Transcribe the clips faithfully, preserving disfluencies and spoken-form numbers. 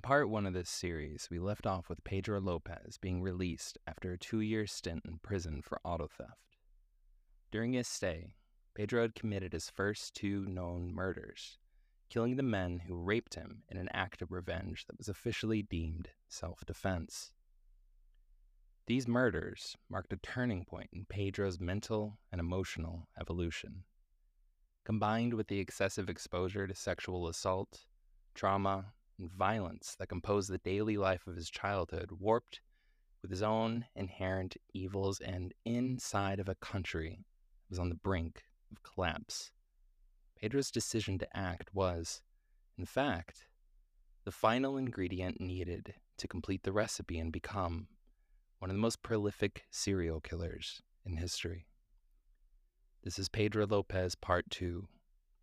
In part one of this series, we left off with Pedro Lopez being released after a two-year stint in prison for auto theft. During his stay, Pedro had committed his first two known murders, killing the men who raped him in an act of revenge that was officially deemed self-defense. These murders marked a turning point in Pedro's mental and emotional evolution. Combined with the excessive exposure to sexual assault, trauma, and violence that composed the daily life of his childhood, warped with his own inherent evils and inside of a country that was on the brink of collapse. Pedro's decision to act was, in fact, the final ingredient needed to complete the recipe and become one of the most prolific serial killers in history. This is Pedro Lopez Part two.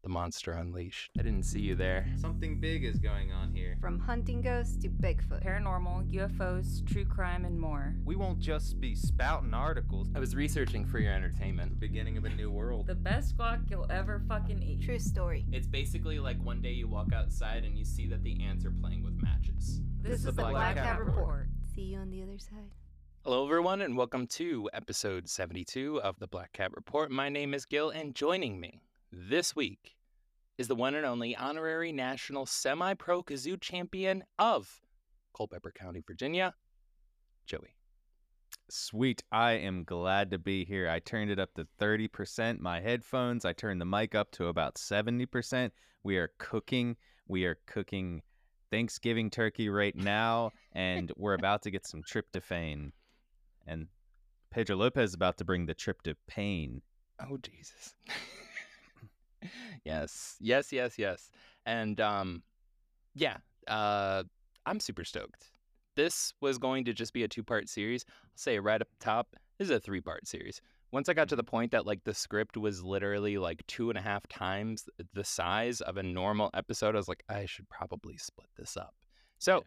The Monster Unleashed. I didn't see you there. Something big is going on here. From hunting ghosts to Bigfoot, paranormal, U F Os, true crime, and more. We won't just be spouting articles. I was researching for your entertainment. The beginning of a new world. The best guac you'll ever fucking eat. True story. It's basically like one day you walk outside and you see that the ants are playing with matches. This, this is the Black, Black Cat Report. Report. See you on the other side. Hello everyone and welcome to episode seventy-two of the Black Cat Report. My name is Gil and joining me this week is the one and only honorary national semi-pro kazoo champion of Culpeper County, Virginia, Joey. Sweet. I am glad to be here. I turned it up to thirty percent. My headphones, I turned the mic up to about seventy percent. We are cooking. We are cooking Thanksgiving turkey right now, and we're about to get some tryptophan. And Pedro Lopez is about to bring the tryptophan. Oh, Jesus. Yes, yes, yes, yes. And um, yeah, uh, I'm super stoked. This was going to just be a two-part series. I'll say right up top, this is a three-part series. Once I got to the point that like the script was literally like two and a half times the size of a normal episode, I was like, I should probably split this up. So yeah,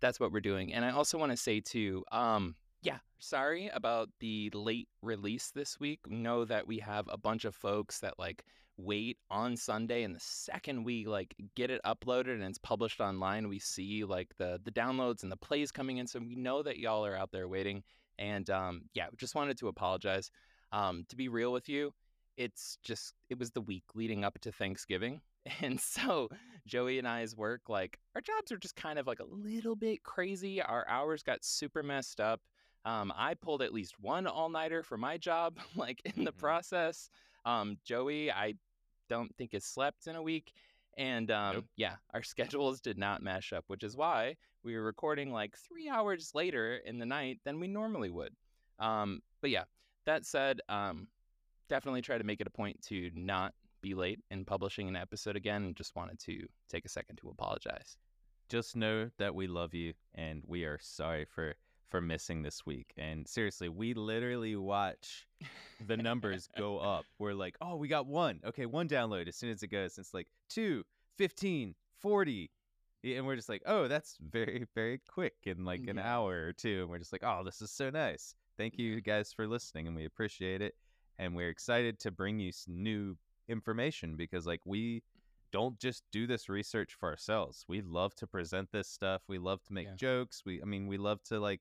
that's what we're doing. And I also want to say too, um, yeah, sorry about the late release this week. Know that we have a bunch of folks that like wait on Sunday, and the second we like get it uploaded and it's published online, we see like the the downloads and the plays coming in. So we know that y'all are out there waiting. And um, yeah, just wanted to apologize. Um, to be real with you, it's just it was the week leading up to Thanksgiving. And so Joey and I's work, like our jobs are just kind of like a little bit crazy. Our hours got super messed up. Um, I pulled at least one all-nighter for my job, like in the mm-hmm. process. Um, Joey, I don't think has slept in a week. And um, nope. yeah, our schedules did not mesh up, which is why we were recording like three hours later in the night than we normally would. Um, but yeah, that said, um, definitely try to make it a point to not be late in publishing an episode again. And just wanted to take a second to apologize. Just know that we love you and we are sorry for for missing this week. And seriously, we literally watch the numbers go up. We're like, oh, we got one. Okay, one download as soon as it goes. It's like two, fifteen, forty. And we're just like, oh, that's very, very quick in like an yeah. hour or two. And we're just like, oh, this is so nice. Thank you guys for listening and we appreciate it. And we're excited to bring you some new information because like we don't just do this research for ourselves. We love to present this stuff. We love to make yeah. jokes. We, I mean, we love to like,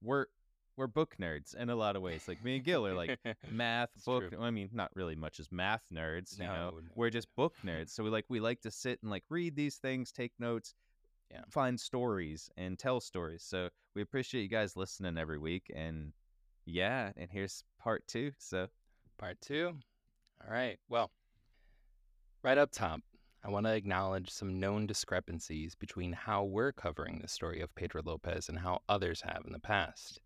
we're we're book nerds in a lot of ways. Like me and Gil are like math it's book. True. I mean, not really much as math nerds. No, you know, no, we're just no. book nerds. So we like we like to sit and like read these things, take notes, yeah. find stories, and tell stories. So we appreciate you guys listening every week. And yeah, and here's part two. So part two. All right. Well, right up top, I want to acknowledge some known discrepancies between how we're covering the story of Pedro Lopez and how others have in the past.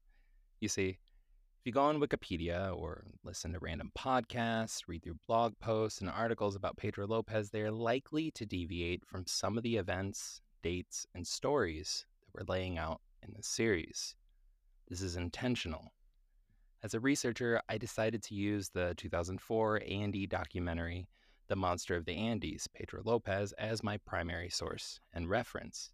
You see, if you go on Wikipedia or listen to random podcasts, read through blog posts and articles about Pedro Lopez, they are likely to deviate from some of the events, dates, and stories that we're laying out in this series. This is intentional. As a researcher, I decided to use the two thousand four A and E documentary The Monster of the Andes, Pedro Lopez, as my primary source and reference.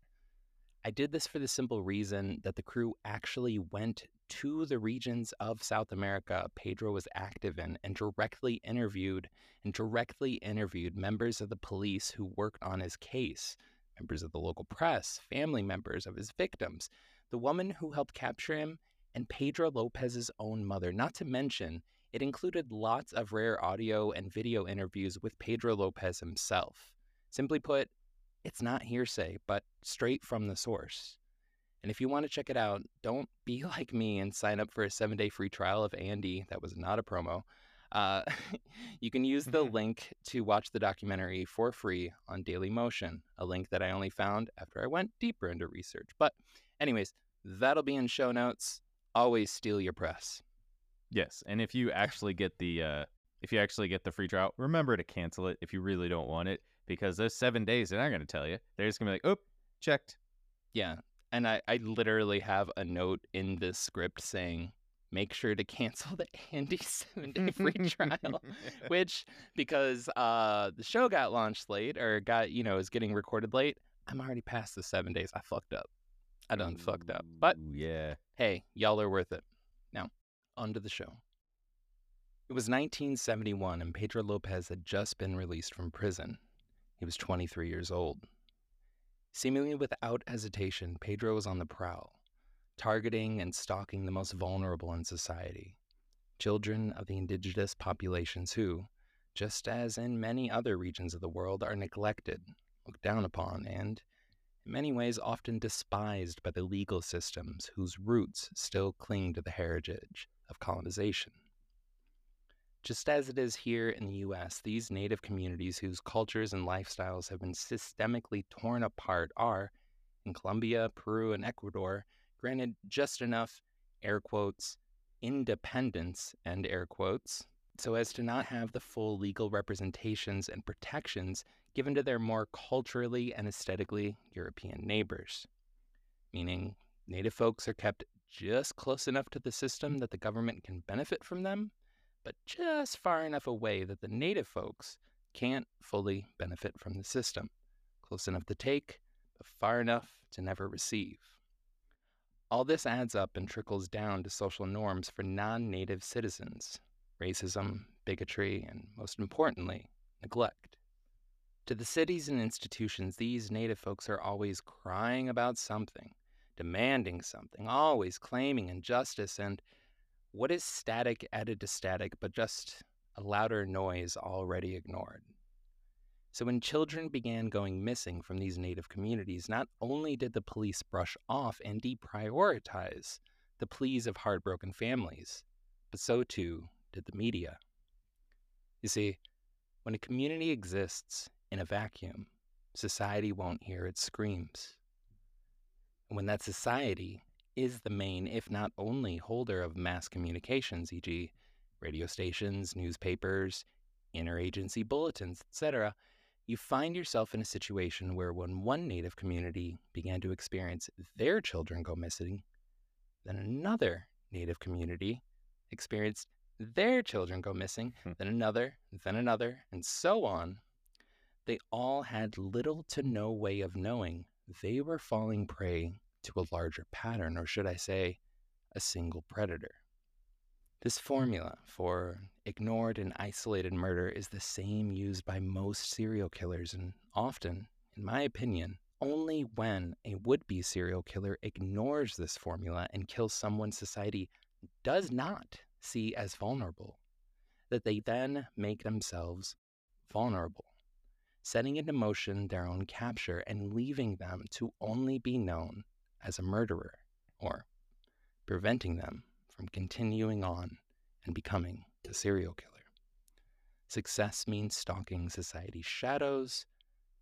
I did this for the simple reason that the crew actually went to the regions of South America Pedro was active in and directly interviewed and directly interviewed members of the police who worked on his case, members of the local press, family members of his victims, the woman who helped capture him, and Pedro Lopez's own mother. Not to mention, it included lots of rare audio and video interviews with Pedro Lopez himself. Simply put, it's not hearsay, but straight from the source. And if you want to check it out, don't be like me and sign up for a seven-day free trial of A and E. That was not a promo. Uh, you can use the link to watch the documentary for free on Dailymotion, a link that I only found after I went deeper into research. But anyways, that'll be in show notes. Always steal your press. Yes, and if you actually get the uh, if you actually get the free trial, remember to cancel it if you really don't want it, because those seven days they're not going to tell you. They're just going to be like, "Oop, checked." Yeah, and I, I literally have a note in this script saying, make sure to cancel the Andy seven-day free trial, which, because uh, the show got launched late, or got, you know, is getting recorded late, I'm already past the seven days. I fucked up. I done Ooh, fucked up. But yeah, hey, y'all are worth it. Now, onto the show. It was nineteen seventy-one, and Pedro Lopez had just been released from prison. He was twenty-three years old. Seemingly without hesitation, Pedro was on the prowl, targeting and stalking the most vulnerable in society, children of the indigenous populations who, just as in many other regions of the world, are neglected, looked down upon, and, in many ways, often despised by the legal systems whose roots still cling to the heritage of colonization. Just as it is here in the U S, these native communities whose cultures and lifestyles have been systemically torn apart are, in Colombia, Peru, and Ecuador, granted just enough, air quotes, independence, and air quotes, so as to not have the full legal representations and protections given to their more culturally and aesthetically European neighbors. Meaning, native folks are kept just close enough to the system that the government can benefit from them, but just far enough away that the native folks can't fully benefit from the system. Close enough to take, but far enough to never receive. All this adds up and trickles down to social norms for non-native citizens, racism, bigotry, and most importantly, neglect. To the cities and institutions, these native folks are always crying about something, demanding something, always claiming injustice, and what is static added to static, but just a louder noise already ignored. So when children began going missing from these native communities, not only did the police brush off and deprioritize the pleas of heartbroken families, but so too did the media. You see, when a community exists in a vacuum, society won't hear its screams. And when that society is the main, if not only, holder of mass communications, for example radio stations, newspapers, interagency bulletins, et cetera, you find yourself in a situation where when one native community began to experience their children go missing, then another native community experienced their children go missing, hmm. then another, then another, and so on. They all had little to no way of knowing they were falling prey to a larger pattern, or should I say, a single predator. This formula for ignored and isolated murder is the same used by most serial killers, and often, in my opinion, only when a would-be serial killer ignores this formula and kills someone society does not see as vulnerable, that they then make themselves vulnerable, setting into motion their own capture and leaving them to only be known as a murderer, or preventing them from continuing on and becoming a serial killer. Success means stalking society's shadows.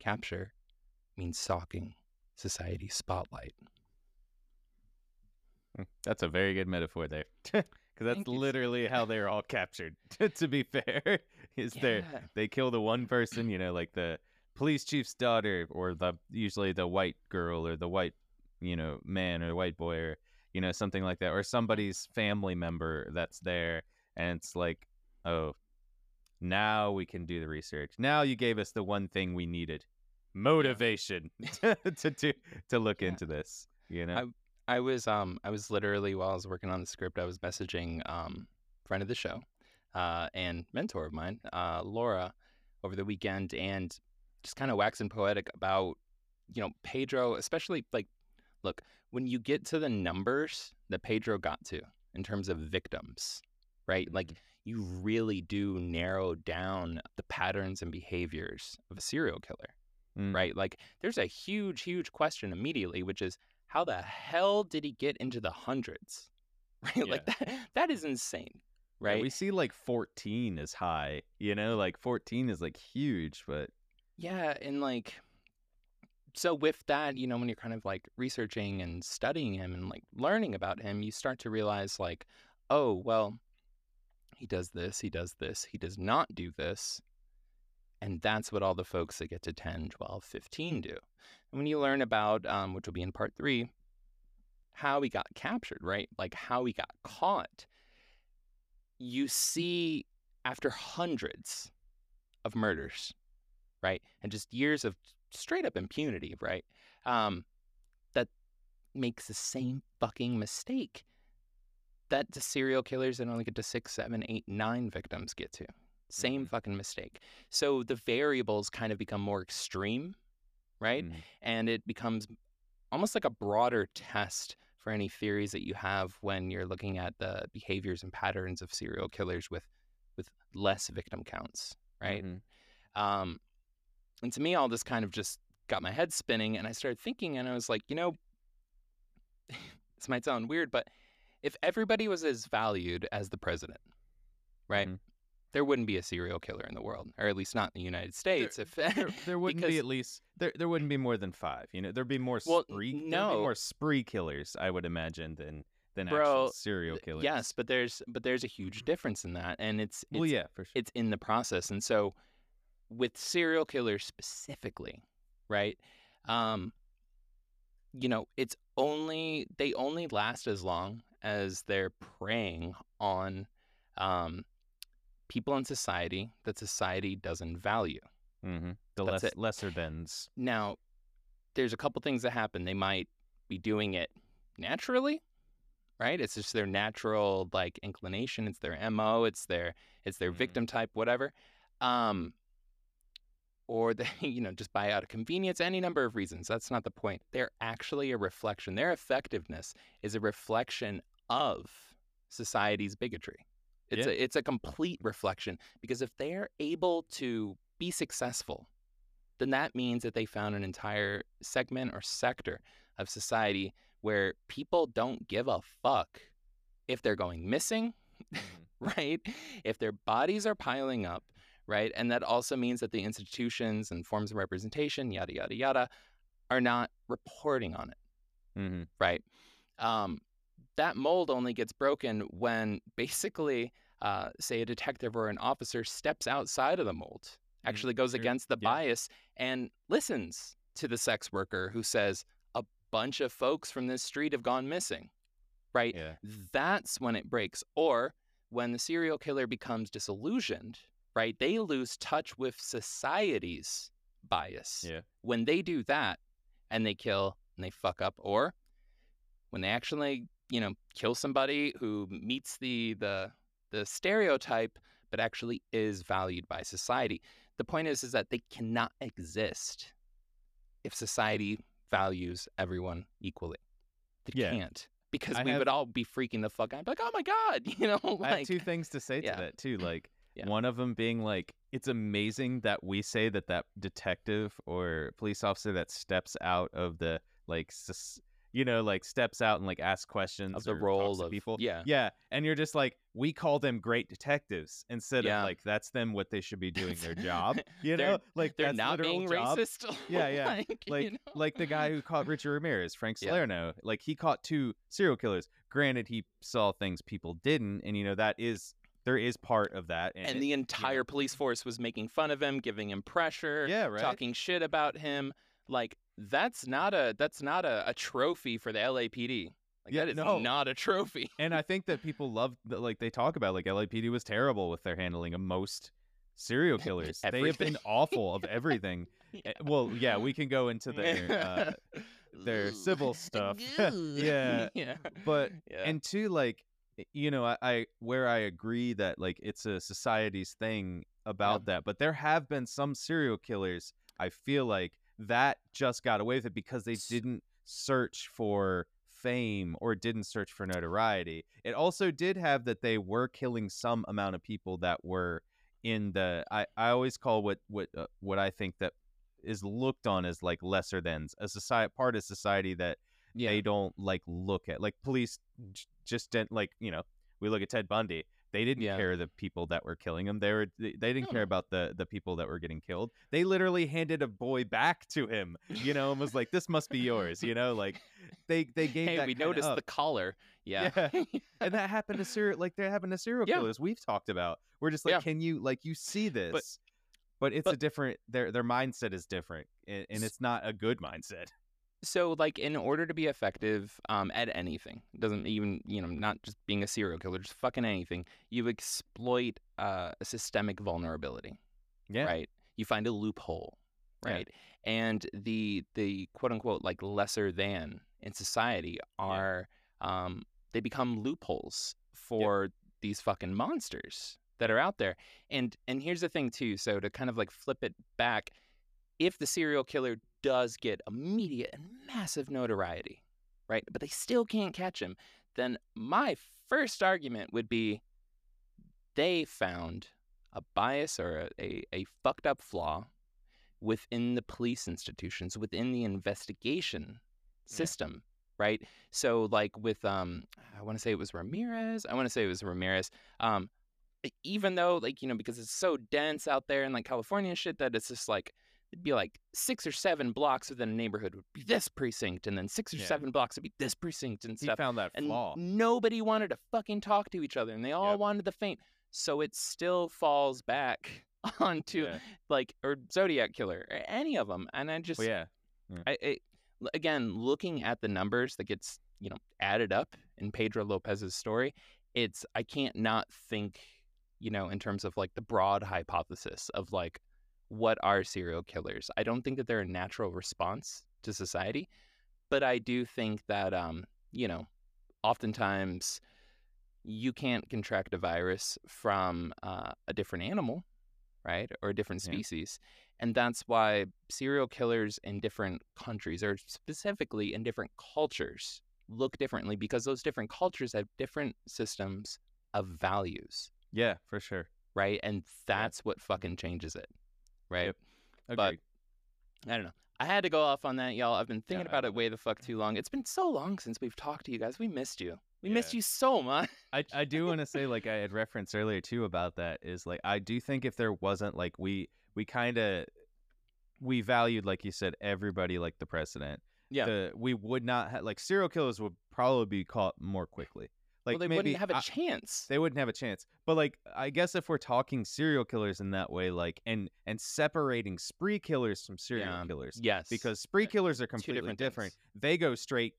Capture means stalking society's spotlight. That's a very good metaphor there, because that's Thank literally you. How they're all captured. To be fair, is yeah. they they kill the one person, you know, like the police chief's daughter, or the usually the white girl, or the white, you know, man, or the white boy, or, you know, something like that, or somebody's family member that's there, and it's like, oh, now we can do the research. Now you gave us the one thing we needed, motivation to to, to look yeah. into this. You know, I, I was um I was literally, while I was working on the script, I was messaging um a friend of the show, uh and mentor of mine, uh Laura, over the weekend, and just kind of waxing poetic about you know, Pedro, especially, like, look, when you get to the numbers that Pedro got to in terms of victims, right? Mm-hmm. Like, you really do narrow down the patterns and behaviors of a serial killer, mm. right? Like, there's a huge, huge question immediately, which is, how the hell did he get into the hundreds, right? Yeah. Like, that, that is insane, right? Yeah, we see, like, fourteen is high, you know? Like, fourteen is, like, huge, but... Yeah, and, like... So with that, you know, when you're kind of like researching and studying him and like learning about him, you start to realize like, oh, well, he does this, he does this, he does not do this. And that's what all the folks that get to ten, twelve, fifteen do. And when you learn about, um, which will be in part three, how he got captured, right? Like how he got caught. You see after hundreds of murders, right? And just years of straight up impunity, right? Um, that makes the same fucking mistake that the serial killers that only get to six, seven, eight, nine victims get to. Same mm-hmm. fucking mistake. So the variables kind of become more extreme, right? Mm-hmm. And it becomes almost like a broader test for any theories that you have when you're looking at the behaviors and patterns of serial killers with, with less victim counts, right? Mm-hmm. Um, And to me, all this kind of just got my head spinning, and I started thinking, and I was like, you know, this might sound weird, but if everybody was as valued as the president, right, mm-hmm. there wouldn't be a serial killer in the world, or at least not in the United States. There, if there, there wouldn't because, be at least there, there wouldn't be more than five. You know, there'd be more well, spree, no. there'd be more spree killers, I would imagine, than than Bro, actual serial killers. Yes, but there's but there's a huge difference in that, and it's, it's well, yeah, for sure. It's in the process, and so. With serial killers specifically, right? Um, you know, it's only, they only last as long as they're preying on um, people in society that society doesn't value. Mm-hmm. The less, lesser thans. Now, there's a couple things that happen. They might be doing it naturally, right? It's just their natural, like, inclination. It's their M O. It's their, it's their mm-hmm. victim type, whatever. Um, or they, you know, just buy out of convenience, any number of reasons. That's not the point. They're actually a reflection. Their effectiveness is a reflection of society's bigotry. It's, yeah. a, it's a complete reflection, because if they're able to be successful, then that means that they found an entire segment or sector of society where people don't give a fuck if they're going missing, right? If their bodies are piling up, right? And that also means that the institutions and forms of representation, yada, yada, yada, are not reporting on it, mm-hmm. right? Um, that mold only gets broken when basically, uh, say, a detective or an officer steps outside of the mold, actually goes sure. against the yeah. bias and listens to the sex worker who says, a bunch of folks from this street have gone missing, right? Yeah. That's when it breaks. Or when the serial killer becomes disillusioned, right? They lose touch with society's bias. Yeah. When they do that and they kill and they fuck up, or when they actually, you know, kill somebody who meets the the the stereotype but actually is valued by society. The point is is that they cannot exist if society values everyone equally. They yeah. can't. Because I we have... would all be freaking the fuck out. Like, oh my God, you know, like I have two things to say to yeah. that too, like yeah. one of them being like, it's amazing that we say that that detective or police officer that steps out of the, like, you know, like steps out and like asks questions of the role of people. Yeah. Yeah. And you're just like, we call them great detectives instead yeah. of like, that's them what they should be doing their job. You know, like they're not being job. racist. Yeah. Yeah. like, like, you know? Like the guy who caught Richard Ramirez, Frank Salerno, yeah. like he caught two serial killers. Granted, he saw things people didn't. And, you know, that is. There is part of that. And, and the entire you know, police force was making fun of him, giving him pressure, yeah, right? talking shit about him. Like, that's not a that's not a, a trophy for the L A P D. Like, yeah, that is no. not a trophy. And I think that people love, like, they talk about, like, L A P D was terrible with their handling of most serial killers. They have been awful of everything. yeah. Well, yeah, we can go into their, uh, their civil stuff. yeah. yeah. But, yeah. and two, like, you know, I, I where I agree that like it's a society's thing about yeah. that, but there have been some serial killers I feel like that just got away with it because they didn't search for fame or didn't search for notoriety. It also did have that they were killing some amount of people that were in the, I, I always call what, what, uh, what I think that is looked on as like lesser thans, a society, part of society that yeah. they don't like look at, like police just didn't like, you know, we look at Ted Bundy. They didn't yeah. care the people that were killing him. They were they, they didn't care about the the people that were getting killed. They literally handed a boy back to him, you know, and was like, "This must be yours," you know, like they they gave. Hey, that we noticed up. the collar, yeah. yeah. And that happened to serial like that happened to serial yeah. killers we've talked about. We're just like, yeah. can you like you see this? But, but it's but, a different. Their their mindset is different, and, and it's not a good mindset. So, like, in order to be effective um, at anything, doesn't even, you know, not just being a serial killer, just fucking anything, you exploit uh, a systemic vulnerability, yeah. right? You find a loophole, right? Yeah. And the, the quote-unquote, like, lesser than in society are, yeah. um, they become loopholes for yeah. these fucking monsters that are out there. And, and here's the thing, too, so to kind of, like, flip it back, if the serial killer does get immediate and massive notoriety, right? But they still can't catch him. Then my first argument would be they found a bias or a, a, a fucked up flaw within the police institutions, within the investigation system, yeah. right? So like with, um, I want to say it was Ramirez. I want to say it was Ramirez. Um, even though like, you know, because it's so dense out there in like California and shit that it's just like, it'd be like six or seven blocks within a neighborhood would be this precinct, and then six or yeah. seven blocks would be this precinct and stuff. He found that flaw. And nobody wanted to fucking talk to each other, and they all yep. wanted the fame. So it still falls back onto, yeah. like, or Zodiac Killer, or any of them. And I just, well, yeah. yeah. I, I, again, looking at the numbers that gets, you know, added up in Pedro Lopez's story, it's, I can't not think, you know, in terms of, like, the broad hypothesis of, like, what are serial killers? I don't think that they're a natural response to society, but I do think that, um, you know, oftentimes you can't contract a virus from uh, a different animal, right, or a different species. Yeah. And that's why serial killers in different countries or specifically in different cultures look differently because those different cultures have different systems of values. Yeah, for sure. Right? And that's yeah. what fucking changes it. Right. Yep. Okay. But I don't know. I had to go off on that, y'all. I've been thinking yeah, about it way the fuck too long. It's been so long since we've talked to you guys. We missed you. We yeah. missed you so much. I, I do want to say, like I had referenced earlier too about that, is like I do think if there wasn't like we we kind of we valued, like you said, everybody like the president. Yeah. The, we would not have like serial killers would probably be caught more quickly. Like well, they maybe, wouldn't have a I, chance. They wouldn't have a chance. But like, I guess if we're talking serial killers in that way, like, and and separating spree killers from serial yeah. killers, yes, because spree killers are completely different. different. They go straight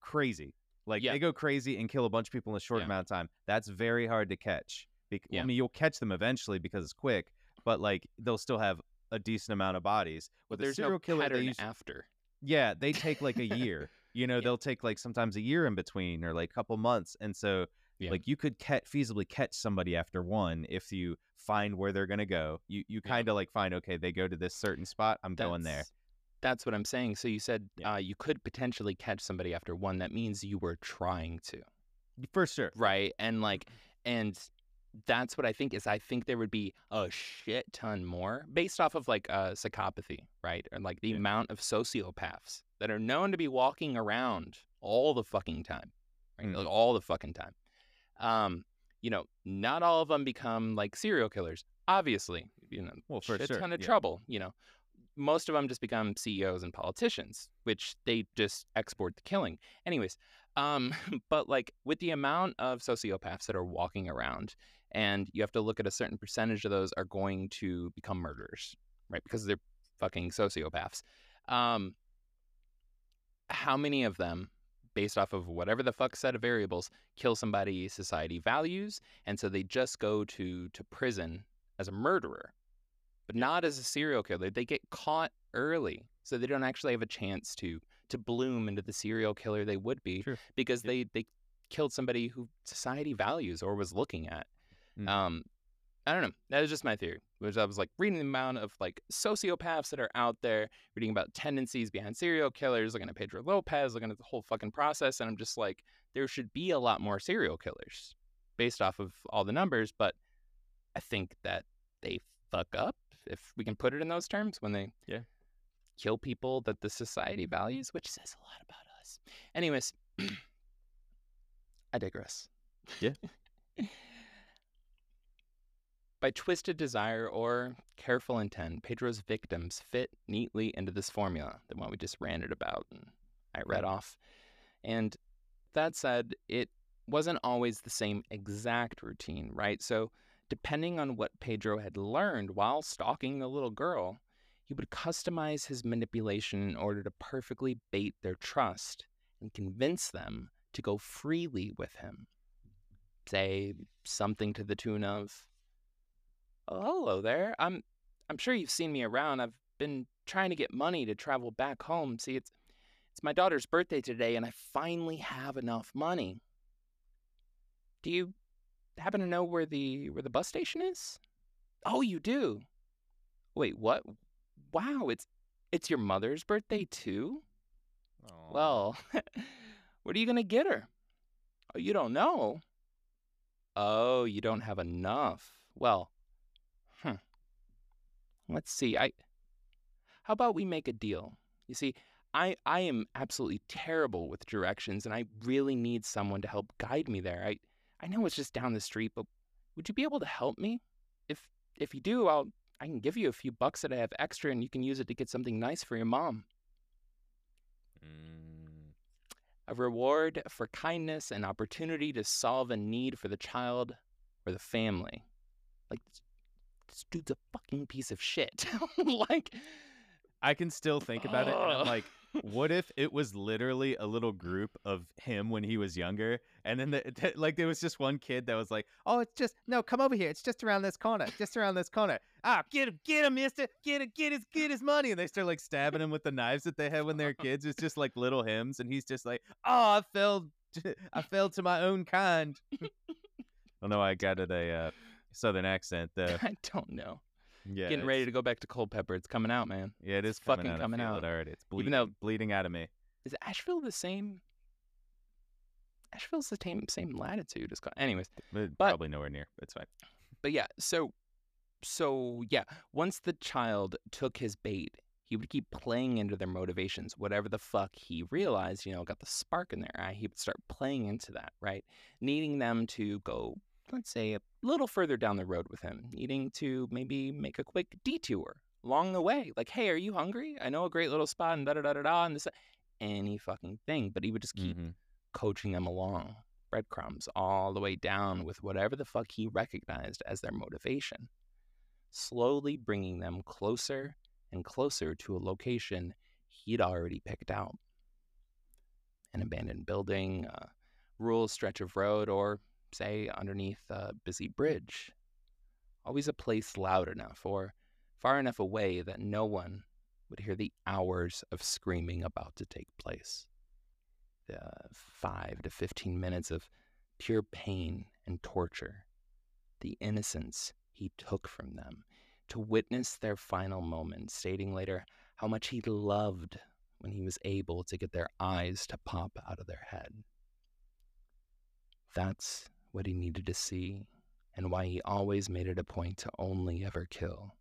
crazy. Like yeah. they go crazy and kill a bunch of people in a short yeah. amount of time. That's very hard to catch. Be yeah. I mean, you'll catch them eventually because it's quick, but like they'll still have a decent amount of bodies. With well, a serial no killer, they usually, after. Yeah, they take like a year. You know, yeah. they'll take like sometimes a year in between or like a couple months. And so yeah. like you could catch, feasibly catch somebody after one if you find where they're going to go. You you kind of yeah. like find, okay, they go to this certain spot. I'm that's, going there. That's what I'm saying. So you said yeah. uh, you could potentially catch somebody after one. That means you were trying to. For sure. Right. And like, and that's what I think is I think there would be a shit ton more based off of like uh, psychopathy, right? And like the yeah. amount of sociopaths that are known to be walking around all the fucking time, right? Mm. Like all the fucking time. Um, you know, not all of them become like serial killers, obviously. You know, well, for shit sure. ton of yeah. trouble. You know, most of them just become C E Os and politicians, which they just export the killing. Anyways, um, but like with the amount of sociopaths that are walking around, and you have to look at a certain percentage of those are going to become murderers, right? Because they're fucking sociopaths. Um, How many of them, based off of whatever the fuck set of variables, kill somebody society values, and so they just go to, to prison as a murderer, but not as a serial killer. They get caught early, so they don't actually have a chance to to bloom into the serial killer they would be True. because yeah. they, they killed somebody who society values or was looking at. Mm. Um, I don't know. That is just my theory, which I was like reading the amount of like sociopaths that are out there, reading about tendencies behind serial killers, looking at Pedro Lopez, looking at the whole fucking process. And I'm just like, there should be a lot more serial killers based off of all the numbers. But I think that they fuck up, if we can put it in those terms, when they yeah. kill people that the society values, which says a lot about us. Anyways, I digress. Yeah. By twisted desire or careful intent, Pedro's victims fit neatly into this formula, the one we just ranted about and I read off. And that said, it wasn't always the same exact routine, right? So depending on what Pedro had learned while stalking the little girl, he would customize his manipulation in order to perfectly bait their trust and convince them to go freely with him. Say something to the tune of, "Oh, hello there. I'm I'm sure you've seen me around. I've been trying to get money to travel back home. See, it's it's my daughter's birthday today, and I finally have enough money. Do you happen to know where the where the bus station is?" "Oh, you do? Wait, what? Wow, it's it's your mother's birthday too? Aww. Well, what are you going to get her?" "Oh, you don't know? Oh, you don't have enough. Well, let's see, I, how about we make a deal? You see, I, I am absolutely terrible with directions, and I really need someone to help guide me there. I, I know it's just down the street, but would you be able to help me? If, if you do, I'll, I can give you a few bucks that I have extra, and you can use it to get something nice for your mom." Mm. A reward for kindness, an opportunity to solve a need for the child or the family. Like, this dude's a fucking piece of shit. Like, I can still think about uh, it, and I'm like, what if it was literally a little group of him when he was younger, and then the, the, like there was just one kid that was like, "Oh, it's just no, come over here. It's just around this corner. Just around this corner. Ah, get him, get him, mister. Get him, get his, get his money." And they start like stabbing him with the knives that they had when they were kids. It's just like little hymns, and he's just like, "Oh, I failed. I failed to my own kind." I don't know. I got it a. Uh... Southern accent, though. I don't know. Yeah, getting it's... ready to go back to Culpeper. It's coming out, man. Yeah, it is coming fucking out. coming out it already. It's bleeding, though, bleeding out of me. Is Asheville the same? Asheville's the same same latitude. As... Anyways, but, probably nowhere near. It's fine. But yeah, so so yeah. Once the child took his bait, he would keep playing into their motivations. Whatever the fuck he realized, you know, got the spark in their eye, he would start playing into that, right? Needing them to go, let's say, a little further down the road with him, needing to maybe make a quick detour along the way. Like, "Hey, are you hungry? I know a great little spot," and da-da-da-da-da, and this, any fucking thing. But he would just keep mm-hmm. coaching them along, breadcrumbs, all the way down with whatever the fuck he recognized as their motivation, slowly bringing them closer and closer to a location he'd already picked out. An abandoned building, a rural stretch of road, or say underneath a busy bridge. Always a place loud enough or far enough away that no one would hear the hours of screaming about to take place. The five to fifteen minutes of pure pain and torture. The innocence he took from them, to witness their final moment, stating later how much he loved when he was able to get their eyes to pop out of their head. That's what he needed to see, and why he always made it a point to only ever kill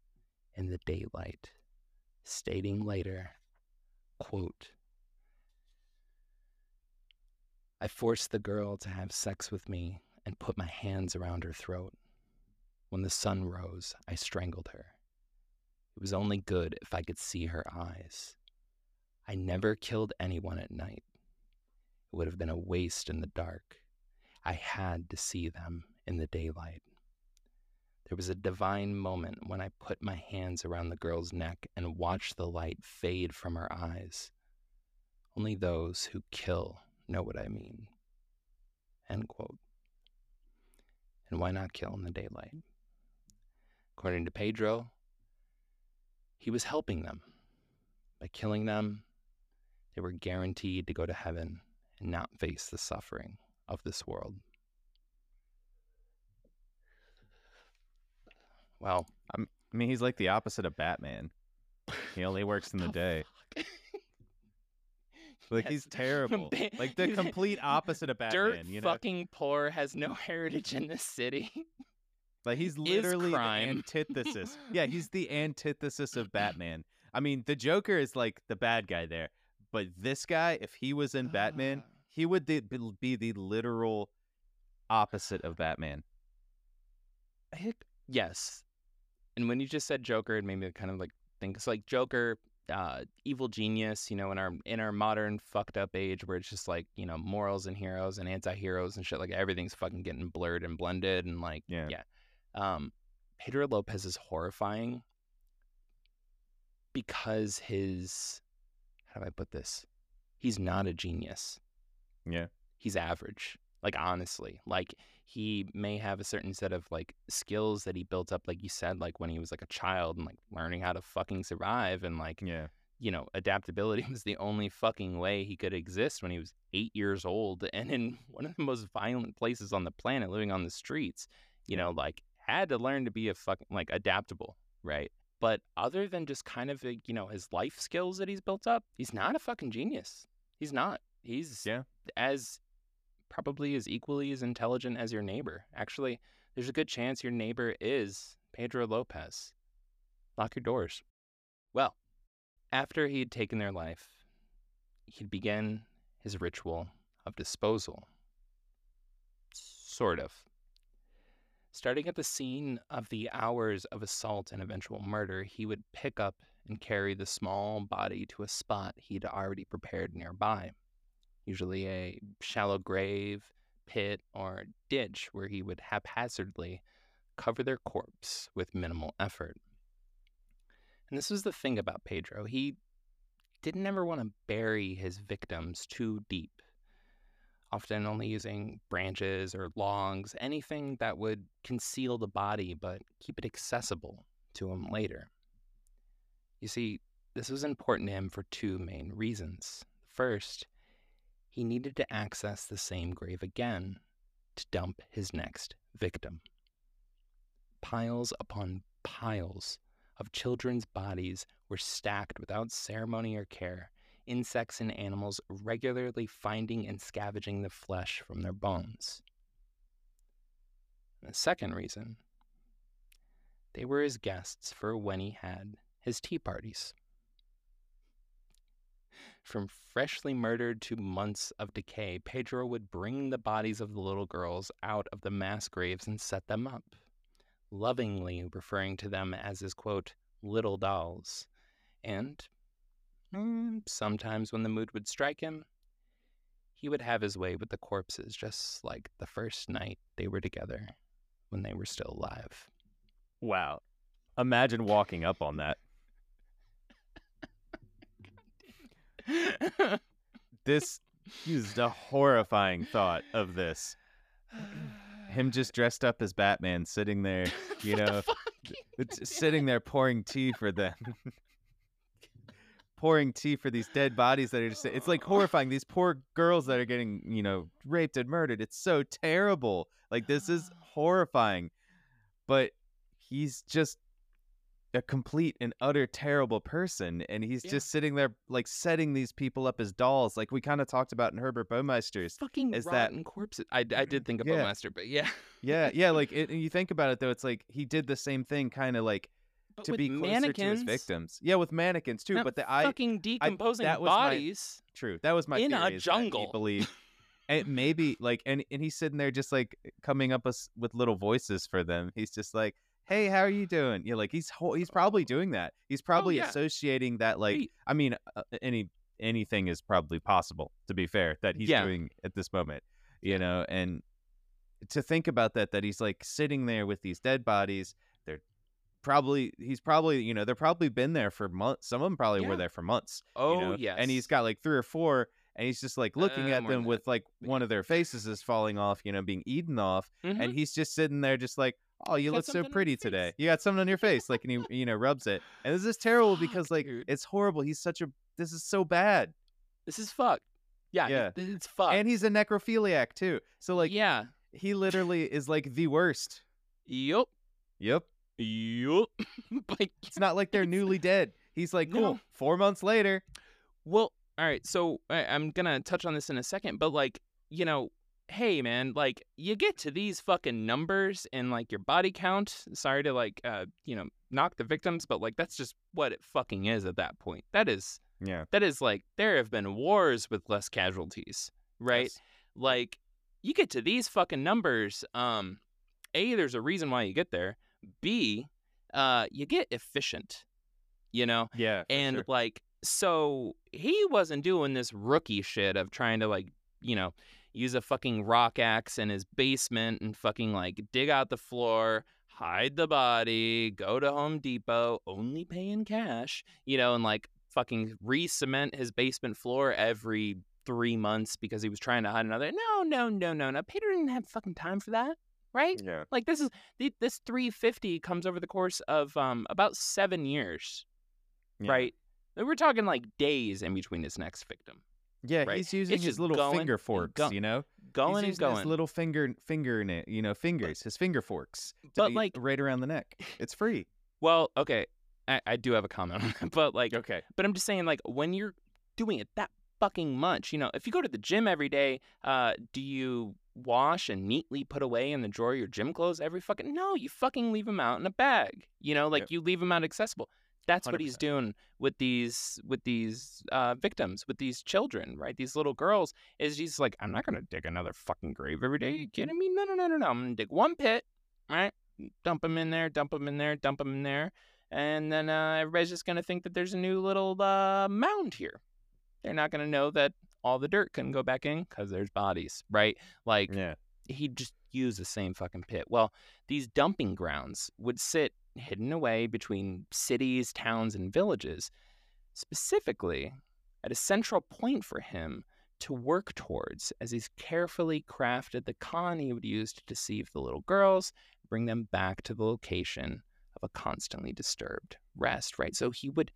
in the daylight, stating later, quote, "I forced the girl to have sex with me and put my hands around her throat. When the sun rose, I strangled her. It was only good if I could see her eyes. I never killed anyone at night. It would have been a waste in the dark. I had to see them in the daylight. There was a divine moment when I put my hands around the girl's neck and watched the light fade from her eyes. Only those who kill know what I mean." End quote. And why not kill in the daylight? According to Pedro, he was helping them. By killing them, they were guaranteed to go to heaven and not face the suffering of this world. Wow. I'm, I mean, he's like the opposite of Batman. He only works in the, the day. Like, yes. He's terrible. Like, the complete opposite of Batman. Dirt you know? fucking poor, has no heritage in this city. Like, he's literally the antithesis. Yeah, he's the antithesis of Batman. I mean, the Joker is, like, the bad guy there. But this guy, if he was in Batman, he would be the literal opposite of Batman. Yes. And when you just said Joker, it made me kind of, like, think it's like Joker... Uh, evil genius, you know, in our in our modern fucked up age where it's just like, you know, morals and heroes and anti-heroes and shit, like everything's fucking getting blurred and blended and like, yeah. yeah. Um, Pedro Lopez is horrifying because his, how do I put this? He's not a genius. Yeah. He's average. Like, honestly, like, he may have a certain set of, like, skills that he built up, like you said, like, when he was, like, a child and, like, learning how to fucking survive and, like, yeah. you know, adaptability was the only fucking way he could exist when he was eight years old and in one of the most violent places on the planet, living on the streets, you know, like, had to learn to be a fucking, like, adaptable, right? But other than just kind of, you know, his life skills that he's built up, he's not a fucking genius. He's not. He's yeah. as... probably as equally as intelligent as your neighbor. Actually, there's a good chance your neighbor is Pedro Lopez. Lock your doors. Well, after he had taken their life, he'd begin his ritual of disposal. Sort of. Starting at the scene of the hours of assault and eventual murder, he would pick up and carry the small body to a spot he'd already prepared nearby. Usually a shallow grave, pit, or ditch where he would haphazardly cover their corpse with minimal effort. And this was the thing about Pedro. He didn't ever want to bury his victims too deep, often only using branches or logs, anything that would conceal the body but keep it accessible to him later. You see, this was important to him for two main reasons. First, he needed to access the same grave again to dump his next victim. Piles upon piles of children's bodies were stacked without ceremony or care, insects and animals regularly finding and scavenging the flesh from their bones. And the second reason, they were his guests for when he had his tea parties. From freshly murdered to months of decay, Pedro would bring the bodies of the little girls out of the mass graves and set them up, lovingly referring to them as his, quote, little dolls. And mm, sometimes when the mood would strike him, he would have his way with the corpses, just like the first night they were together when they were still alive. Wow. Imagine walking up on that. This is a horrifying thought of this. Him just dressed up as Batman, sitting there, you know, it's, sitting there pouring tea for them. Pouring tea for these dead bodies that are just, it's like horrifying. These poor girls that are getting, you know, raped and murdered. It's so terrible. Like, this is horrifying. But he's just a complete and utter terrible person, and he's yeah. just sitting there like setting these people up as dolls, like we kind of talked about in Herbert Baumeister's fucking is rotten that... corpses. I, I did think of yeah. Baumeister, but yeah, yeah, yeah. Like, it, and you think about it though, it's like he did the same thing, kind of like but to be closer mannequins, to his victims. Yeah, with mannequins too. Not but the fucking I, decomposing I, that was bodies. My, true, that was my in theory, a jungle. Believe, and maybe like, and and he's sitting there just like coming up with, with little voices for them. He's just like, hey, how are you doing? You're like, he's ho he's probably doing that. He's probably oh, yeah. associating that, like, he, I mean, uh, any anything is probably possible, to be fair, that he's yeah. doing at this moment, you yeah. know? And to think about that, that he's, like, sitting there with these dead bodies. They're probably, he's probably, you know, they're probably been there for months. Some of them probably yeah. were there for months. Oh, you know? Yes. And he's got, like, three or four, and he's just, like, looking uh, at them with, like, one of their faces is falling off, you know, being eaten off. Mm-hmm. And he's just sitting there just, like, oh, you look so pretty today. You got something on your face. Like, and he, you know, rubs it. And this is terrible because, like, dude, it's horrible. He's such a, this is so bad. This is fucked. Yeah, yeah. It, it's fucked. And he's a necrophiliac, too. So, like, yeah, he literally is, like, the worst. Yup. Yup. Yup. It's not like they're newly dead. He's like, cool, no. Four months later. Well, all right, so I, I'm going to touch on this in a second, but, like, you know, hey, man, like, you get to these fucking numbers and, like, your body count. Sorry to, like, uh, you know, knock the victims, but, like, that's just what it fucking is at that point. That is, yeah, that is, like, there have been wars with less casualties, right? Yes. Like, you get to these fucking numbers, um, A, there's a reason why you get there. B, uh, you get efficient, you know? Yeah, and, sure. like, so he wasn't doing this rookie shit of trying to, like, you know, use a fucking rock axe in his basement and fucking, like, dig out the floor, hide the body, go to Home Depot, only pay in cash, you know, and, like, fucking re-cement his basement floor every three months because he was trying to hide another. No, no, no, no, no. Peter didn't have fucking time for that, right? Yeah. Like, this is, this three fifty comes over the course of um about seven years, yeah. right? We're talking, like, days in between his next victim. Yeah, right. He's using his little finger forks, you know? Going and going. He's using his little finger, finger in it, you know, fingers, his finger forks. But, like, right around the neck. It's free. Well, okay, I, I do have a comment on that, but, like, okay. But I'm just saying, like, when you're doing it that fucking much, you know, if you go to the gym every day, uh, do you wash and neatly put away in the drawer your gym clothes every fucking... No, you fucking leave them out in a bag, you know? Like, yep. You leave them out accessible. That's one hundred percent. What he's doing with these with these uh, victims, with these children, right? These little girls, is he's like, I'm not going to dig another fucking grave every day. Are you kidding me? No, no, no, no, no. I'm going to dig one pit, right? Dump them in there, dump them in there, dump them in there. And then uh, everybody's just going to think that there's a new little uh, mound here. They're not going to know that all the dirt can go back in because there's bodies, right? Like, yeah. He just used the same fucking pit. Well, these dumping grounds would sit hidden away between cities, towns, and villages, specifically at a central point for him to work towards as he's carefully crafted the con he would use to deceive the little girls, bring them back to the location of a constantly disturbed rest, right? So he would,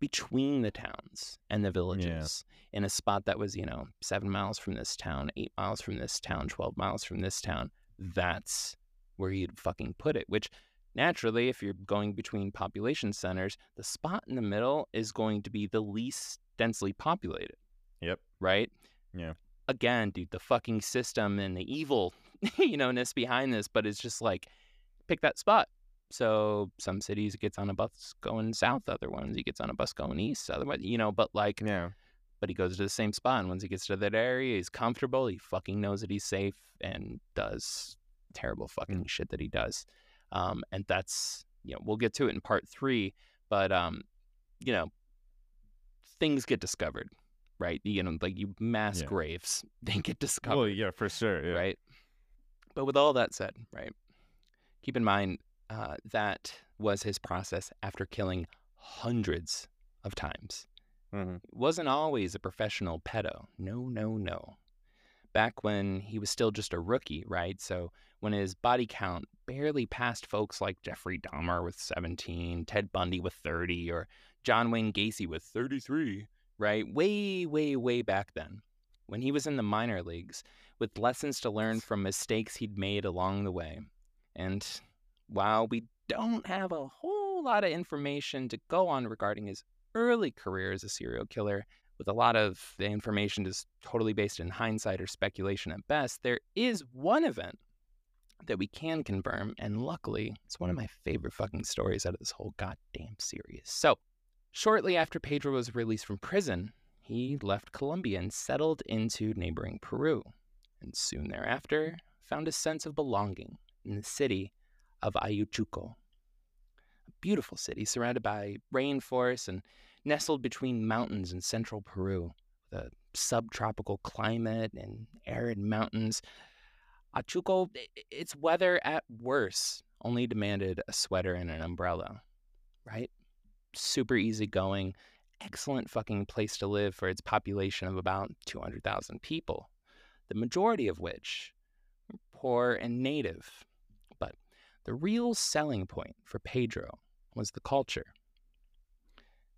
between the towns and the villages, yeah. in a spot that was, you know, seven miles from this town, eight miles from this town, twelve miles from this town, that's where he'd fucking put it, which... Naturally, if you're going between population centers, the spot in the middle is going to be the least densely populated. Yep. Right? Yeah. Again, dude, the fucking system and the evil, you know, ness behind this, but it's just like, pick that spot. So some cities he gets on a bus going south, other ones he gets on a bus going east, otherwise, you know, but like, yeah. But he goes to the same spot, and once he gets to that area, he's comfortable, he fucking knows that he's safe, and does terrible fucking mm. shit that he does. Um, and that's, you know, we'll get to it in part three, but, um, you know, things get discovered, right? You know, like you mass yeah. graves, they get discovered. Well, yeah, for sure. Yeah. Right. But with all that said, right, keep in mind, uh, that was his process after killing hundreds of times. Mm-hmm. It wasn't always a professional pedo. No, no, no. Back when he was still just a rookie, right? So when his body count barely passed folks like Jeffrey Dahmer with seventeen, Ted Bundy with thirty, or John Wayne Gacy with thirty-three, right? Way, way, way back then, when he was in the minor leagues, with lessons to learn from mistakes he'd made along the way. And while we don't have a whole lot of information to go on regarding his early career as a serial killer, with a lot of the information just totally based in hindsight or speculation at best, there is one event that we can confirm, and luckily, it's one of my favorite fucking stories out of this whole goddamn series. So, shortly after Pedro was released from prison, he left Colombia and settled into neighboring Peru, and soon thereafter, found a sense of belonging in the city of Ayacucho, a beautiful city surrounded by rainforests and nestled between mountains in central Peru, with a subtropical climate and arid mountains. Ayacucho, its weather at worst only demanded a sweater and an umbrella, right? Super easygoing, excellent fucking place to live for its population of about two hundred thousand people, the majority of which were poor and native. But the real selling point for Pedro was the culture.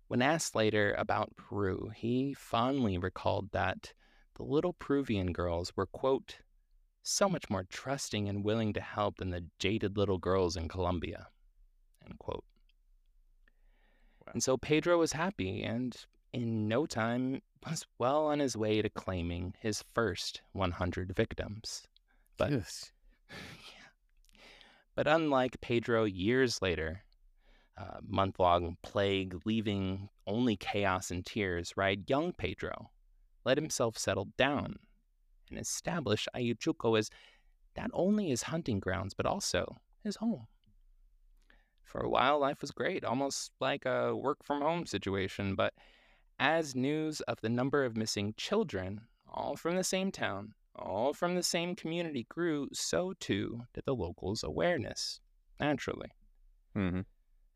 When asked later about Peru, he fondly recalled that the little Peruvian girls were, quote, so much more trusting and willing to help than the jaded little girls in Colombia, unquote. Wow. And so Pedro was happy and in no time was well on his way to claiming his first one hundred victims. But, yes. yeah. But unlike Pedro years later, uh, month-long plague leaving only chaos and tears, right, young Pedro let himself settle down and establish Ayacucho as not only his hunting grounds, but also his home. For a while, life was great, almost like a work-from-home situation, but as news of the number of missing children, all from the same town, all from the same community grew, so too did the locals' awareness, naturally. Mm-hmm.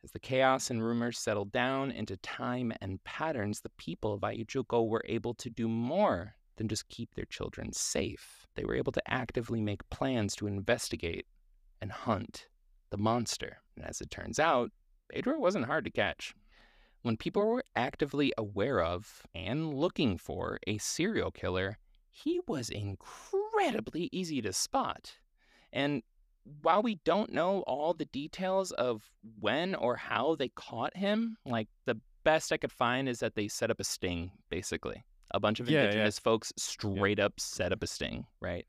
As the chaos and rumors settled down into time and patterns, the people of Ayacucho were able to do more than just keep their children safe. They were able to actively make plans to investigate and hunt the monster. And as it turns out, Pedro wasn't hard to catch. When people were actively aware of and looking for a serial killer, he was incredibly easy to spot. And while we don't know all the details of when or how they caught him, like the best I could find is that they set up a sting, basically. A bunch of indigenous yeah, yeah. folks straight yeah. up set up a sting, right?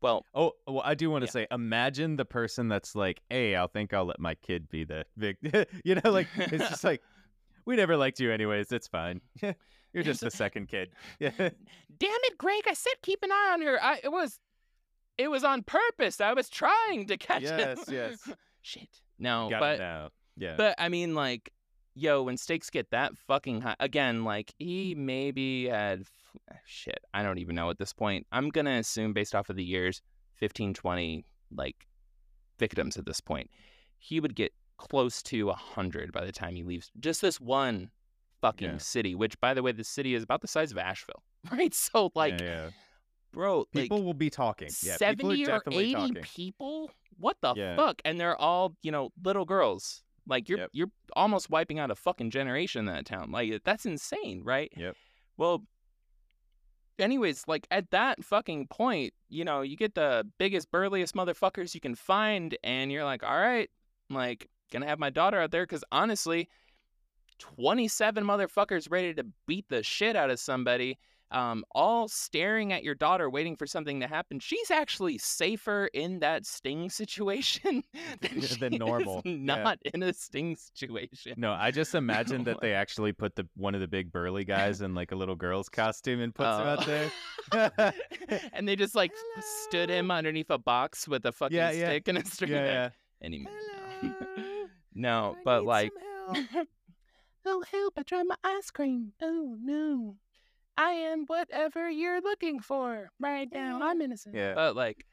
Well, oh, well, I do want to yeah. say, imagine the person that's like, hey, I think I'll let my kid be the victim. You know, like, it's just like, we never liked you anyways. It's fine. You're just the second kid. Damn it, Greg. I said keep an eye on her. I, it was it was on purpose. I was trying to catch yes, him. Yes, yes. Shit. No, Got but, it now. Yeah. But, I mean, like, yo, when stakes get that fucking high, again, like, he maybe had, shit, I don't even know at this point. I'm going to assume, based off of the years, fifteen, twenty, like, victims at this point. He would get close to one hundred by the time he leaves. Just this one fucking yeah. city, which, by the way, the city is about the size of Asheville, right? So, like, yeah, yeah. bro, people like, will be talking. Yeah, seventy or eighty talking. People? What the yeah. fuck? And they're all, you know, little girls. Like, you're yep. you're almost wiping out a fucking generation in that town. Like, that's insane, right? Yep. Well, anyways, like, at that fucking point, you know, you get the biggest, burliest motherfuckers you can find, and you're like, all right, I'm, like, gonna have my daughter out there, because honestly, twenty-seven motherfuckers ready to beat the shit out of somebody, um, all staring at your daughter, waiting for something to happen. She's actually safer in that sting situation than, than normal. Is not yeah. in a sting situation. No, I just imagine that they actually put the one of the big burly guys in like a little girl's costume and puts oh. him out there, and they just like Hello. stood him underneath a box with a fucking yeah, yeah. stick and a string. Yeah, yeah. Any minute. No, I but like, help. Oh help! I tried my ice cream. Oh no. I am whatever you're looking for right now. I'm innocent. Yeah. But like,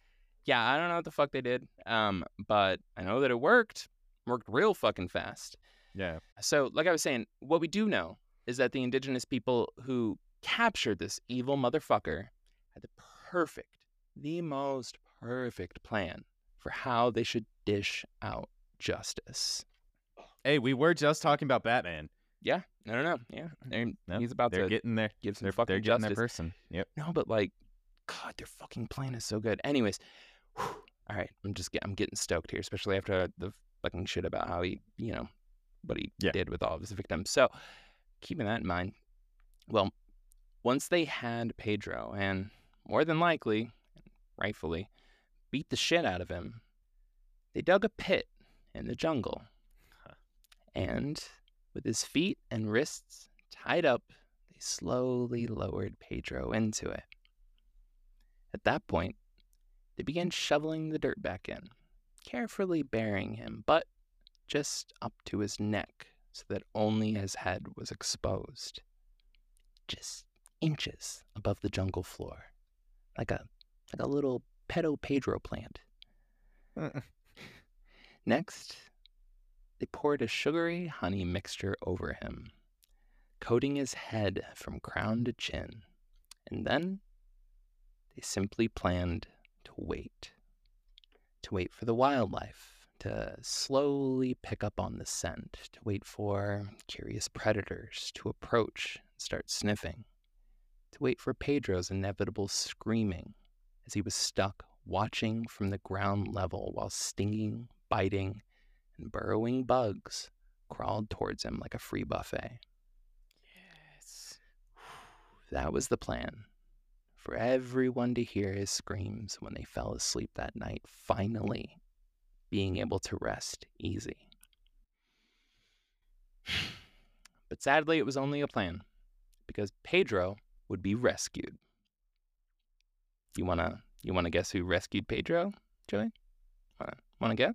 yeah, I don't know what the fuck they did. Um, but I know that it worked. Worked real fucking fast. Yeah. So like I was saying, what we do know is that the indigenous people who captured this evil motherfucker had the perfect, the most perfect plan for how they should dish out justice. Hey, we were just talking about Batman. Yeah, I don't know. Yeah, they're, nope. he's about they're to getting there. Give some they're, fucking they're getting justice. Their person. Yep. No, but like, God, their fucking plan is so good. Anyways, whew, all right, I'm just get, I'm getting stoked here, especially after the fucking shit about how he, you know, what he yeah. did with all of his victims. So keeping that in mind, well, once they had Pedro, and more than likely, rightfully, beat the shit out of him, they dug a pit in the jungle, huh. and with his feet and wrists tied up, they slowly lowered Pedro into it. At that point, they began shoveling the dirt back in, carefully burying him, but just up to his neck so that only his head was exposed, just inches above the jungle floor, like a like a little pedo Pedro plant. Uh-uh. Next, they poured a sugary honey mixture over him, coating his head from crown to chin, and then they simply planned to wait, to wait for the wildlife to slowly pick up on the scent, to wait for curious predators to approach and start sniffing, to wait for Pedro's inevitable screaming as he was stuck watching from the ground level while stinging, biting, and burrowing bugs crawled towards him like a free buffet. Yes. That was the plan, for everyone to hear his screams when they fell asleep that night, finally being able to rest easy. But sadly, it was only a plan, because Pedro would be rescued. You wanna, you wanna guess who rescued Pedro, Joey? Wanna, wanna guess?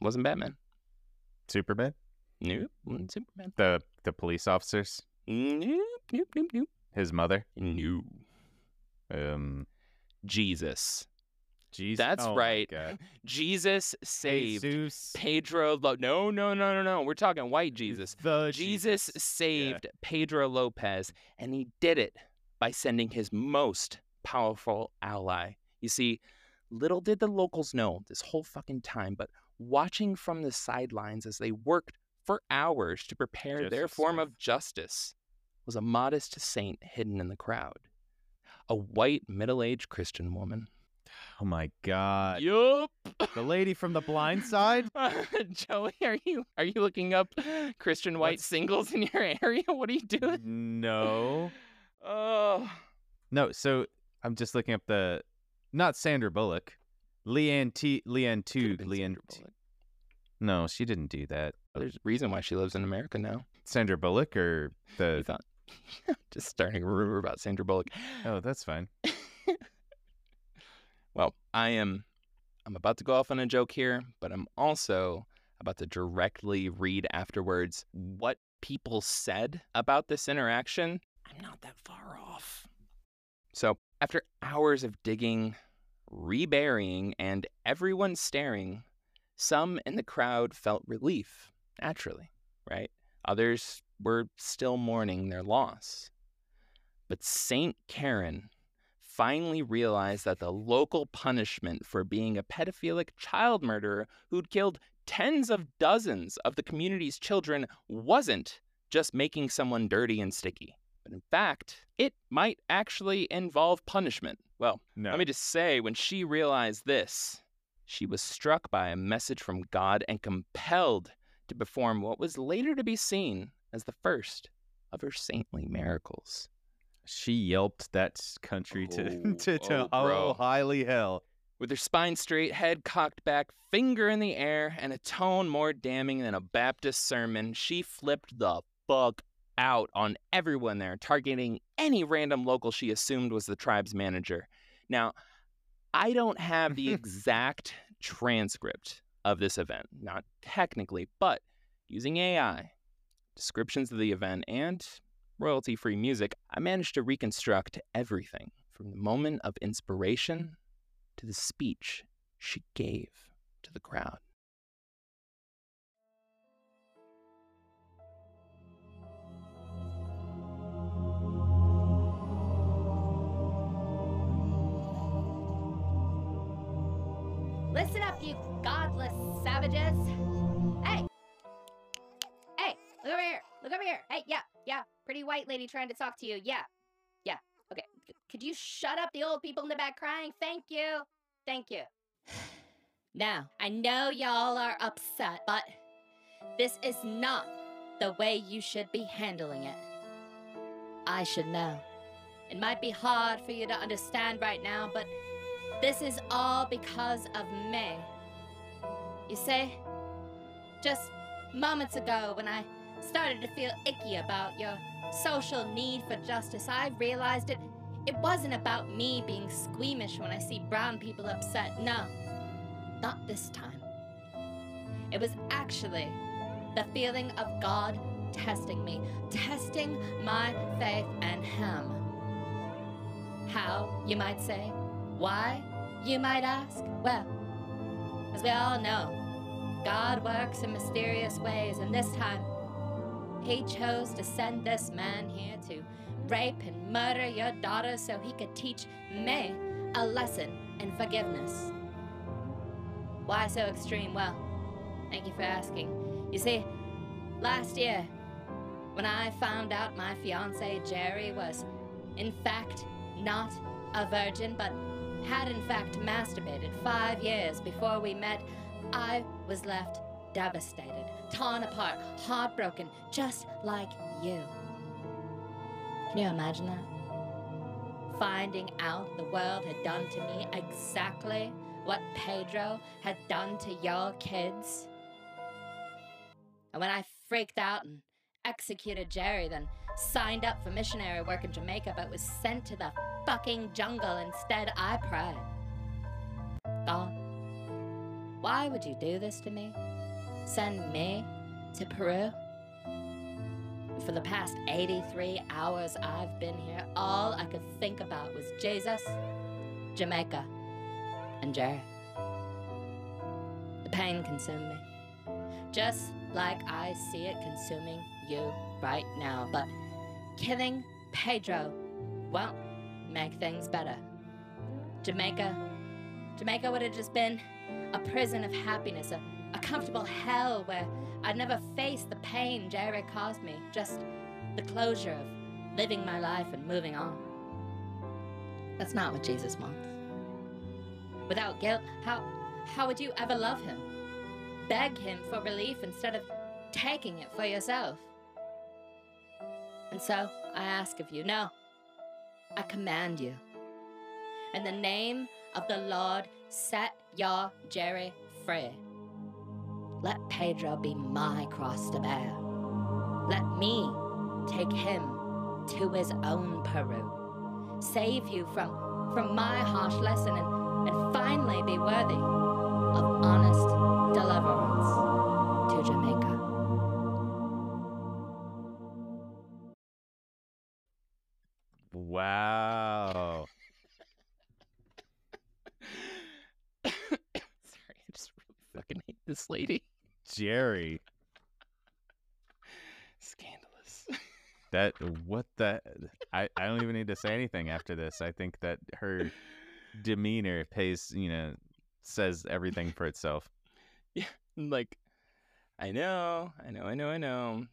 It wasn't Batman. Superman? Nope, wasn't Superman. The the police officers? Nope, nope, nope, nope. His mother? No. Um, Jesus. Jesus. That's oh right. Jesus saved Jesus. Pedro. Lo- no, no, no, no, no. We're talking white Jesus. The Jesus, Jesus saved yeah. Pedro Lopez, and he did it by sending his most powerful ally. You see, little did the locals know this whole fucking time, but watching from the sidelines as they worked for hours to prepare justice their form of justice was a modest saint hidden in the crowd. A white middle-aged Christian woman. Oh my God! Yup, the lady from The Blind Side. Uh, Joey, are you are you looking up Christian white What's... singles in your area? What are you doing? No. Oh. No. So I'm just looking up the, not Sandra Bullock, Leanne T. Leanne T. Leanne. T- no, she didn't do that. There's a reason why she lives in America now. Sandra Bullock or the. You thought... Just starting a rumor about Sandra Bullock. Oh, that's fine. Well, I am I'm about to go off on a joke here, but I'm also about to directly read afterwards what people said about this interaction. I'm not that far off. So, after hours of digging, reburying, and everyone staring, some in the crowd felt relief, naturally, right? Others were still mourning their loss. But Saint Karen finally realized that the local punishment for being a pedophilic child murderer who'd killed tens of dozens of the community's children wasn't just making someone dirty and sticky. But in fact, it might actually involve punishment. Well, no. Let me just say, when she realized this, she was struck by a message from God and compelled to perform what was later to be seen as the first of her saintly miracles. She yelped that country to oh, to, to oh, oh highly hell. With her spine straight, head cocked back, finger in the air, and a tone more damning than a Baptist sermon, she flipped the fuck out on everyone there, targeting any random local she assumed was the tribe's manager. Now, I don't have the exact transcript of this event, not technically, but using A I, descriptions of the event, and royalty-free music, I managed to reconstruct everything from the moment of inspiration to the speech she gave to the crowd. Listen up, you godless savages. Hey! Hey, look over here. Look over here. Hey, yeah, yeah. Pretty white lady trying to talk to you. Yeah. Yeah. Okay. C- could you shut up the old people in the back crying? Thank you. Thank you. Now, I know y'all are upset, but this is not the way you should be handling it. I should know. It might be hard for you to understand right now, but this is all because of me. You see, just moments ago when I started to feel icky about your social need for justice, I realized it, it wasn't about me being squeamish when I see brown people upset. No, not this time. It was actually the feeling of God testing me, testing my faith in Him. How, you might say? Why, you might ask? Well, as we all know, God works in mysterious ways, and this time, He chose to send this man here to rape and murder your daughter so he could teach me a lesson in forgiveness. Why so extreme? Well, thank you for asking. You see, last year, when I found out my fiance Jerry was, in fact, not a virgin, but had in fact masturbated five years before we met, I was left devastated, torn apart, heartbroken, just like you. Can you imagine that? Finding out the world had done to me exactly what Pedro had done to your kids. And when I freaked out and executed Jerry, then signed up for missionary work in Jamaica, but was sent to the fucking jungle instead, I prayed. God, why would you do this to me? Send me to Peru? For the past eighty-three hours I've been here, all I could think about was Jesus, Jamaica, and Jerry. The pain consumed me. Just like I see it consuming you right now. But killing Pedro won't make things better. Jamaica, Jamaica would have just been a prison of happiness, a, a comfortable hell where I'd never face the pain Jerry caused me, just the closure of living my life and moving on. That's not what Jesus wants. Without guilt, how, how would you ever love him? Beg him for relief instead of taking it for yourself. And so I ask of you, no, I command you. In the name of the Lord, set your Jerry free. Let Pedro be my cross to bear. Let me take him to his own Peru. Save you from, from my harsh lesson and, and finally be worthy of honest deliverance to Jamaica. Wow. Sorry, I just really fucking hate this lady. Jerry. Scandalous. That, what the, I, I don't even need to say anything after this. I think that her demeanor pays, you know, says everything for itself. Yeah, like, I know, I know, I know, I know.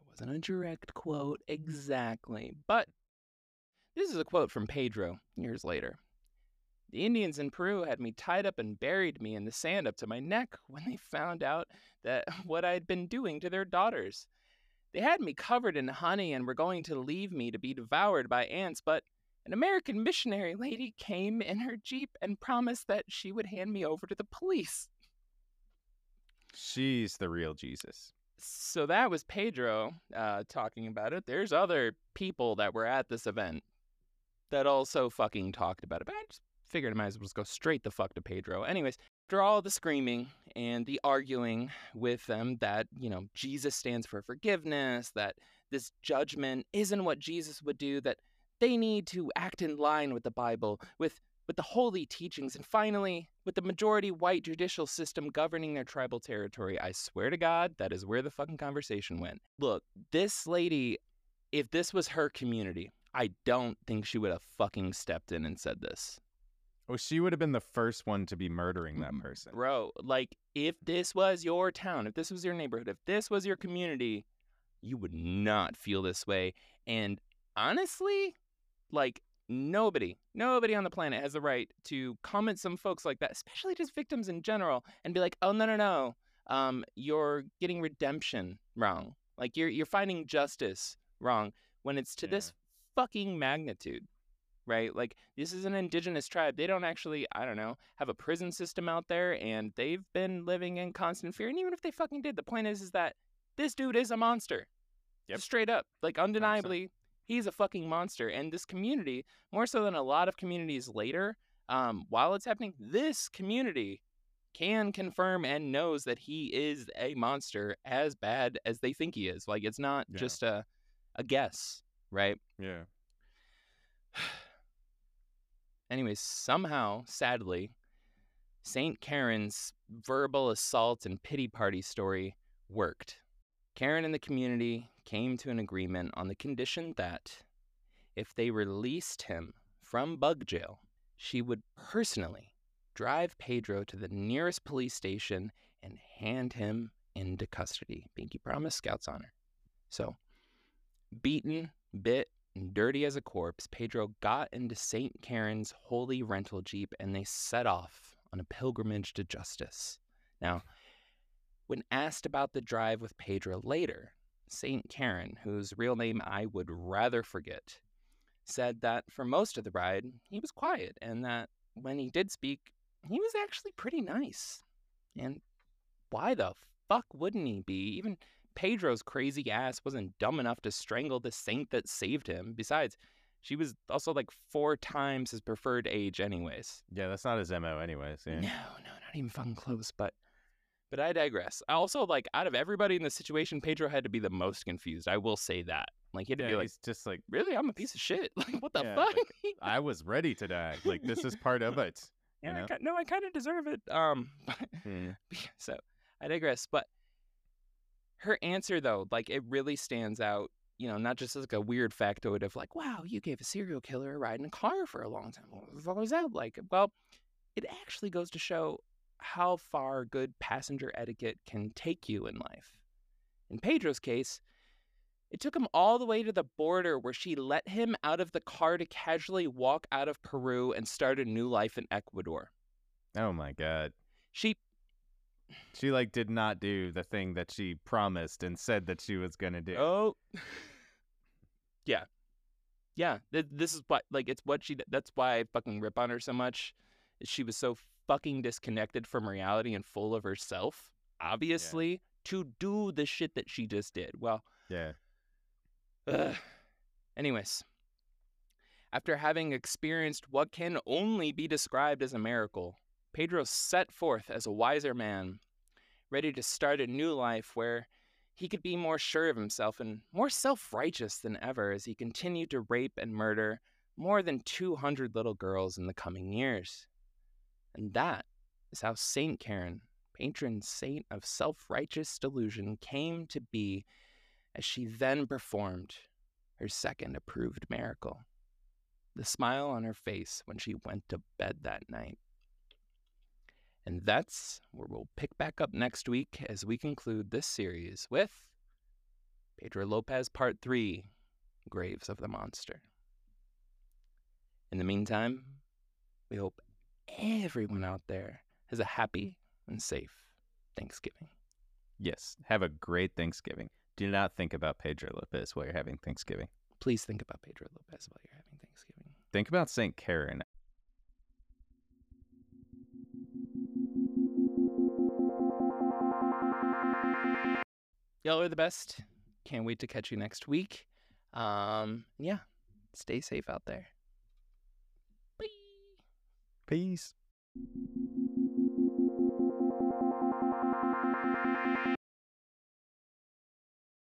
That wasn't a direct quote exactly, but this is a quote from Pedro years later. The Indians in Peru had me tied up and buried me in the sand up to my neck when they found out that what I'd been doing to their daughters. They had me covered in honey and were going to leave me to be devoured by ants, but an American missionary lady came in her jeep and promised that she would hand me over to the police. She's the real Jesus. So that was Pedro uh, talking about it. There's other people that were at this event that also fucking talked about it. But I just figured I might as well just go straight the fuck to Pedro. Anyways, after all the screaming and the arguing with them that, you know, Jesus stands for forgiveness, that this judgment isn't what Jesus would do, that they need to act in line with the Bible, with with the holy teachings, and finally, with the majority white judicial system governing their tribal territory. I swear to God, that is where the fucking conversation went. Look, this lady, if this was her community, I don't think she would have fucking stepped in and said this. Oh, she would have been the first one to be murdering that person. Bro, like, if this was your town, if this was your neighborhood, if this was your community, you would not feel this way. And honestly, like, Nobody, nobody on the planet has the right to comment some folks like that, especially just victims in general, and be like, oh, no, no, no, um, you're getting redemption wrong. Like, you're you're finding justice wrong when it's to yeah. this fucking magnitude, right? Like, this is an indigenous tribe. They don't actually, I don't know, have a prison system out there, and they've been living in constant fear. And even if they fucking did, the point is, is that this dude is a monster. Yep. Straight up, like, undeniably. one hundred percent. He's a fucking monster, and this community, more so than a lot of communities later, um, while it's happening, this community can confirm and knows that he is a monster as bad as they think he is. Like, it's not yeah. just a, a guess, right? Yeah. Anyways, somehow, sadly, Saint Karen's verbal assault and pity party story worked. Karen and the community came to an agreement on the condition that if they released him from bug jail, she would personally drive Pedro to the nearest police station and hand him into custody. Pinky promise, Scout's honor. So, beaten, bit, and dirty as a corpse, Pedro got into Saint Karen's holy rental jeep, and they set off on a pilgrimage to justice. Now, When asked about the drive with Pedro later, Saint Karen, whose real name I would rather forget, said that for most of the ride, he was quiet, and that when he did speak, he was actually pretty nice. And why the fuck wouldn't he be? Even Pedro's crazy ass wasn't dumb enough to strangle the saint that saved him. Besides, she was also like four times his preferred age anyways. Yeah, that's not his M O anyways. Yeah. No, no, not even fucking close, but... But I digress. I also, like, out of everybody in the situation, Pedro had to be the most confused. I will say that. Like, he had to yeah, be like, he's just like, really? I'm a piece of shit. Like, what the yeah, fuck? Like, I was ready to die. Like, this is part of it. Yeah, you know? I, no, I kind of deserve it. Um, but, mm. So I digress. But her answer, though, like, it really stands out. You know, not just as like a weird factoid of like, wow, you gave a serial killer a ride in a car for a long time. What was that like? Well, it actually goes to show how far good passenger etiquette can take you in life. In Pedro's case, it took him all the way to the border where she let him out of the car to casually walk out of Peru and start a new life in Ecuador. Oh my God. She... She, like, did not do the thing that she promised and said that she was going to do. Oh. Yeah. Yeah. Th this is what, like, it's what she, that's why I fucking rip on her so much. She was so fucking disconnected from reality and full of herself, obviously, yeah. to do the shit that she just did. Well. Yeah. Ugh. Anyways. After having experienced what can only be described as a miracle, Pedro set forth as a wiser man, ready to start a new life where he could be more sure of himself and more self-righteous than ever as he continued to rape and murder more than two hundred little girls in the coming years. And that is how Saint Karen, patron saint of self-righteous delusion, came to be as she then performed her second approved miracle. The smile on her face when she went to bed that night. And that's where we'll pick back up next week as we conclude this series with Pedro Lopez Part three, Graves of the Monster. In the meantime, we hope everyone out there has a happy and safe Thanksgiving. Yes, have a great Thanksgiving. Do not think about Pedro Lopez while you're having Thanksgiving. Please think about Pedro Lopez while you're having Thanksgiving. Think about Saint Karen. Y'all are the best. Can't wait to catch you next week. Um, yeah, stay safe out there. Bye. Peace.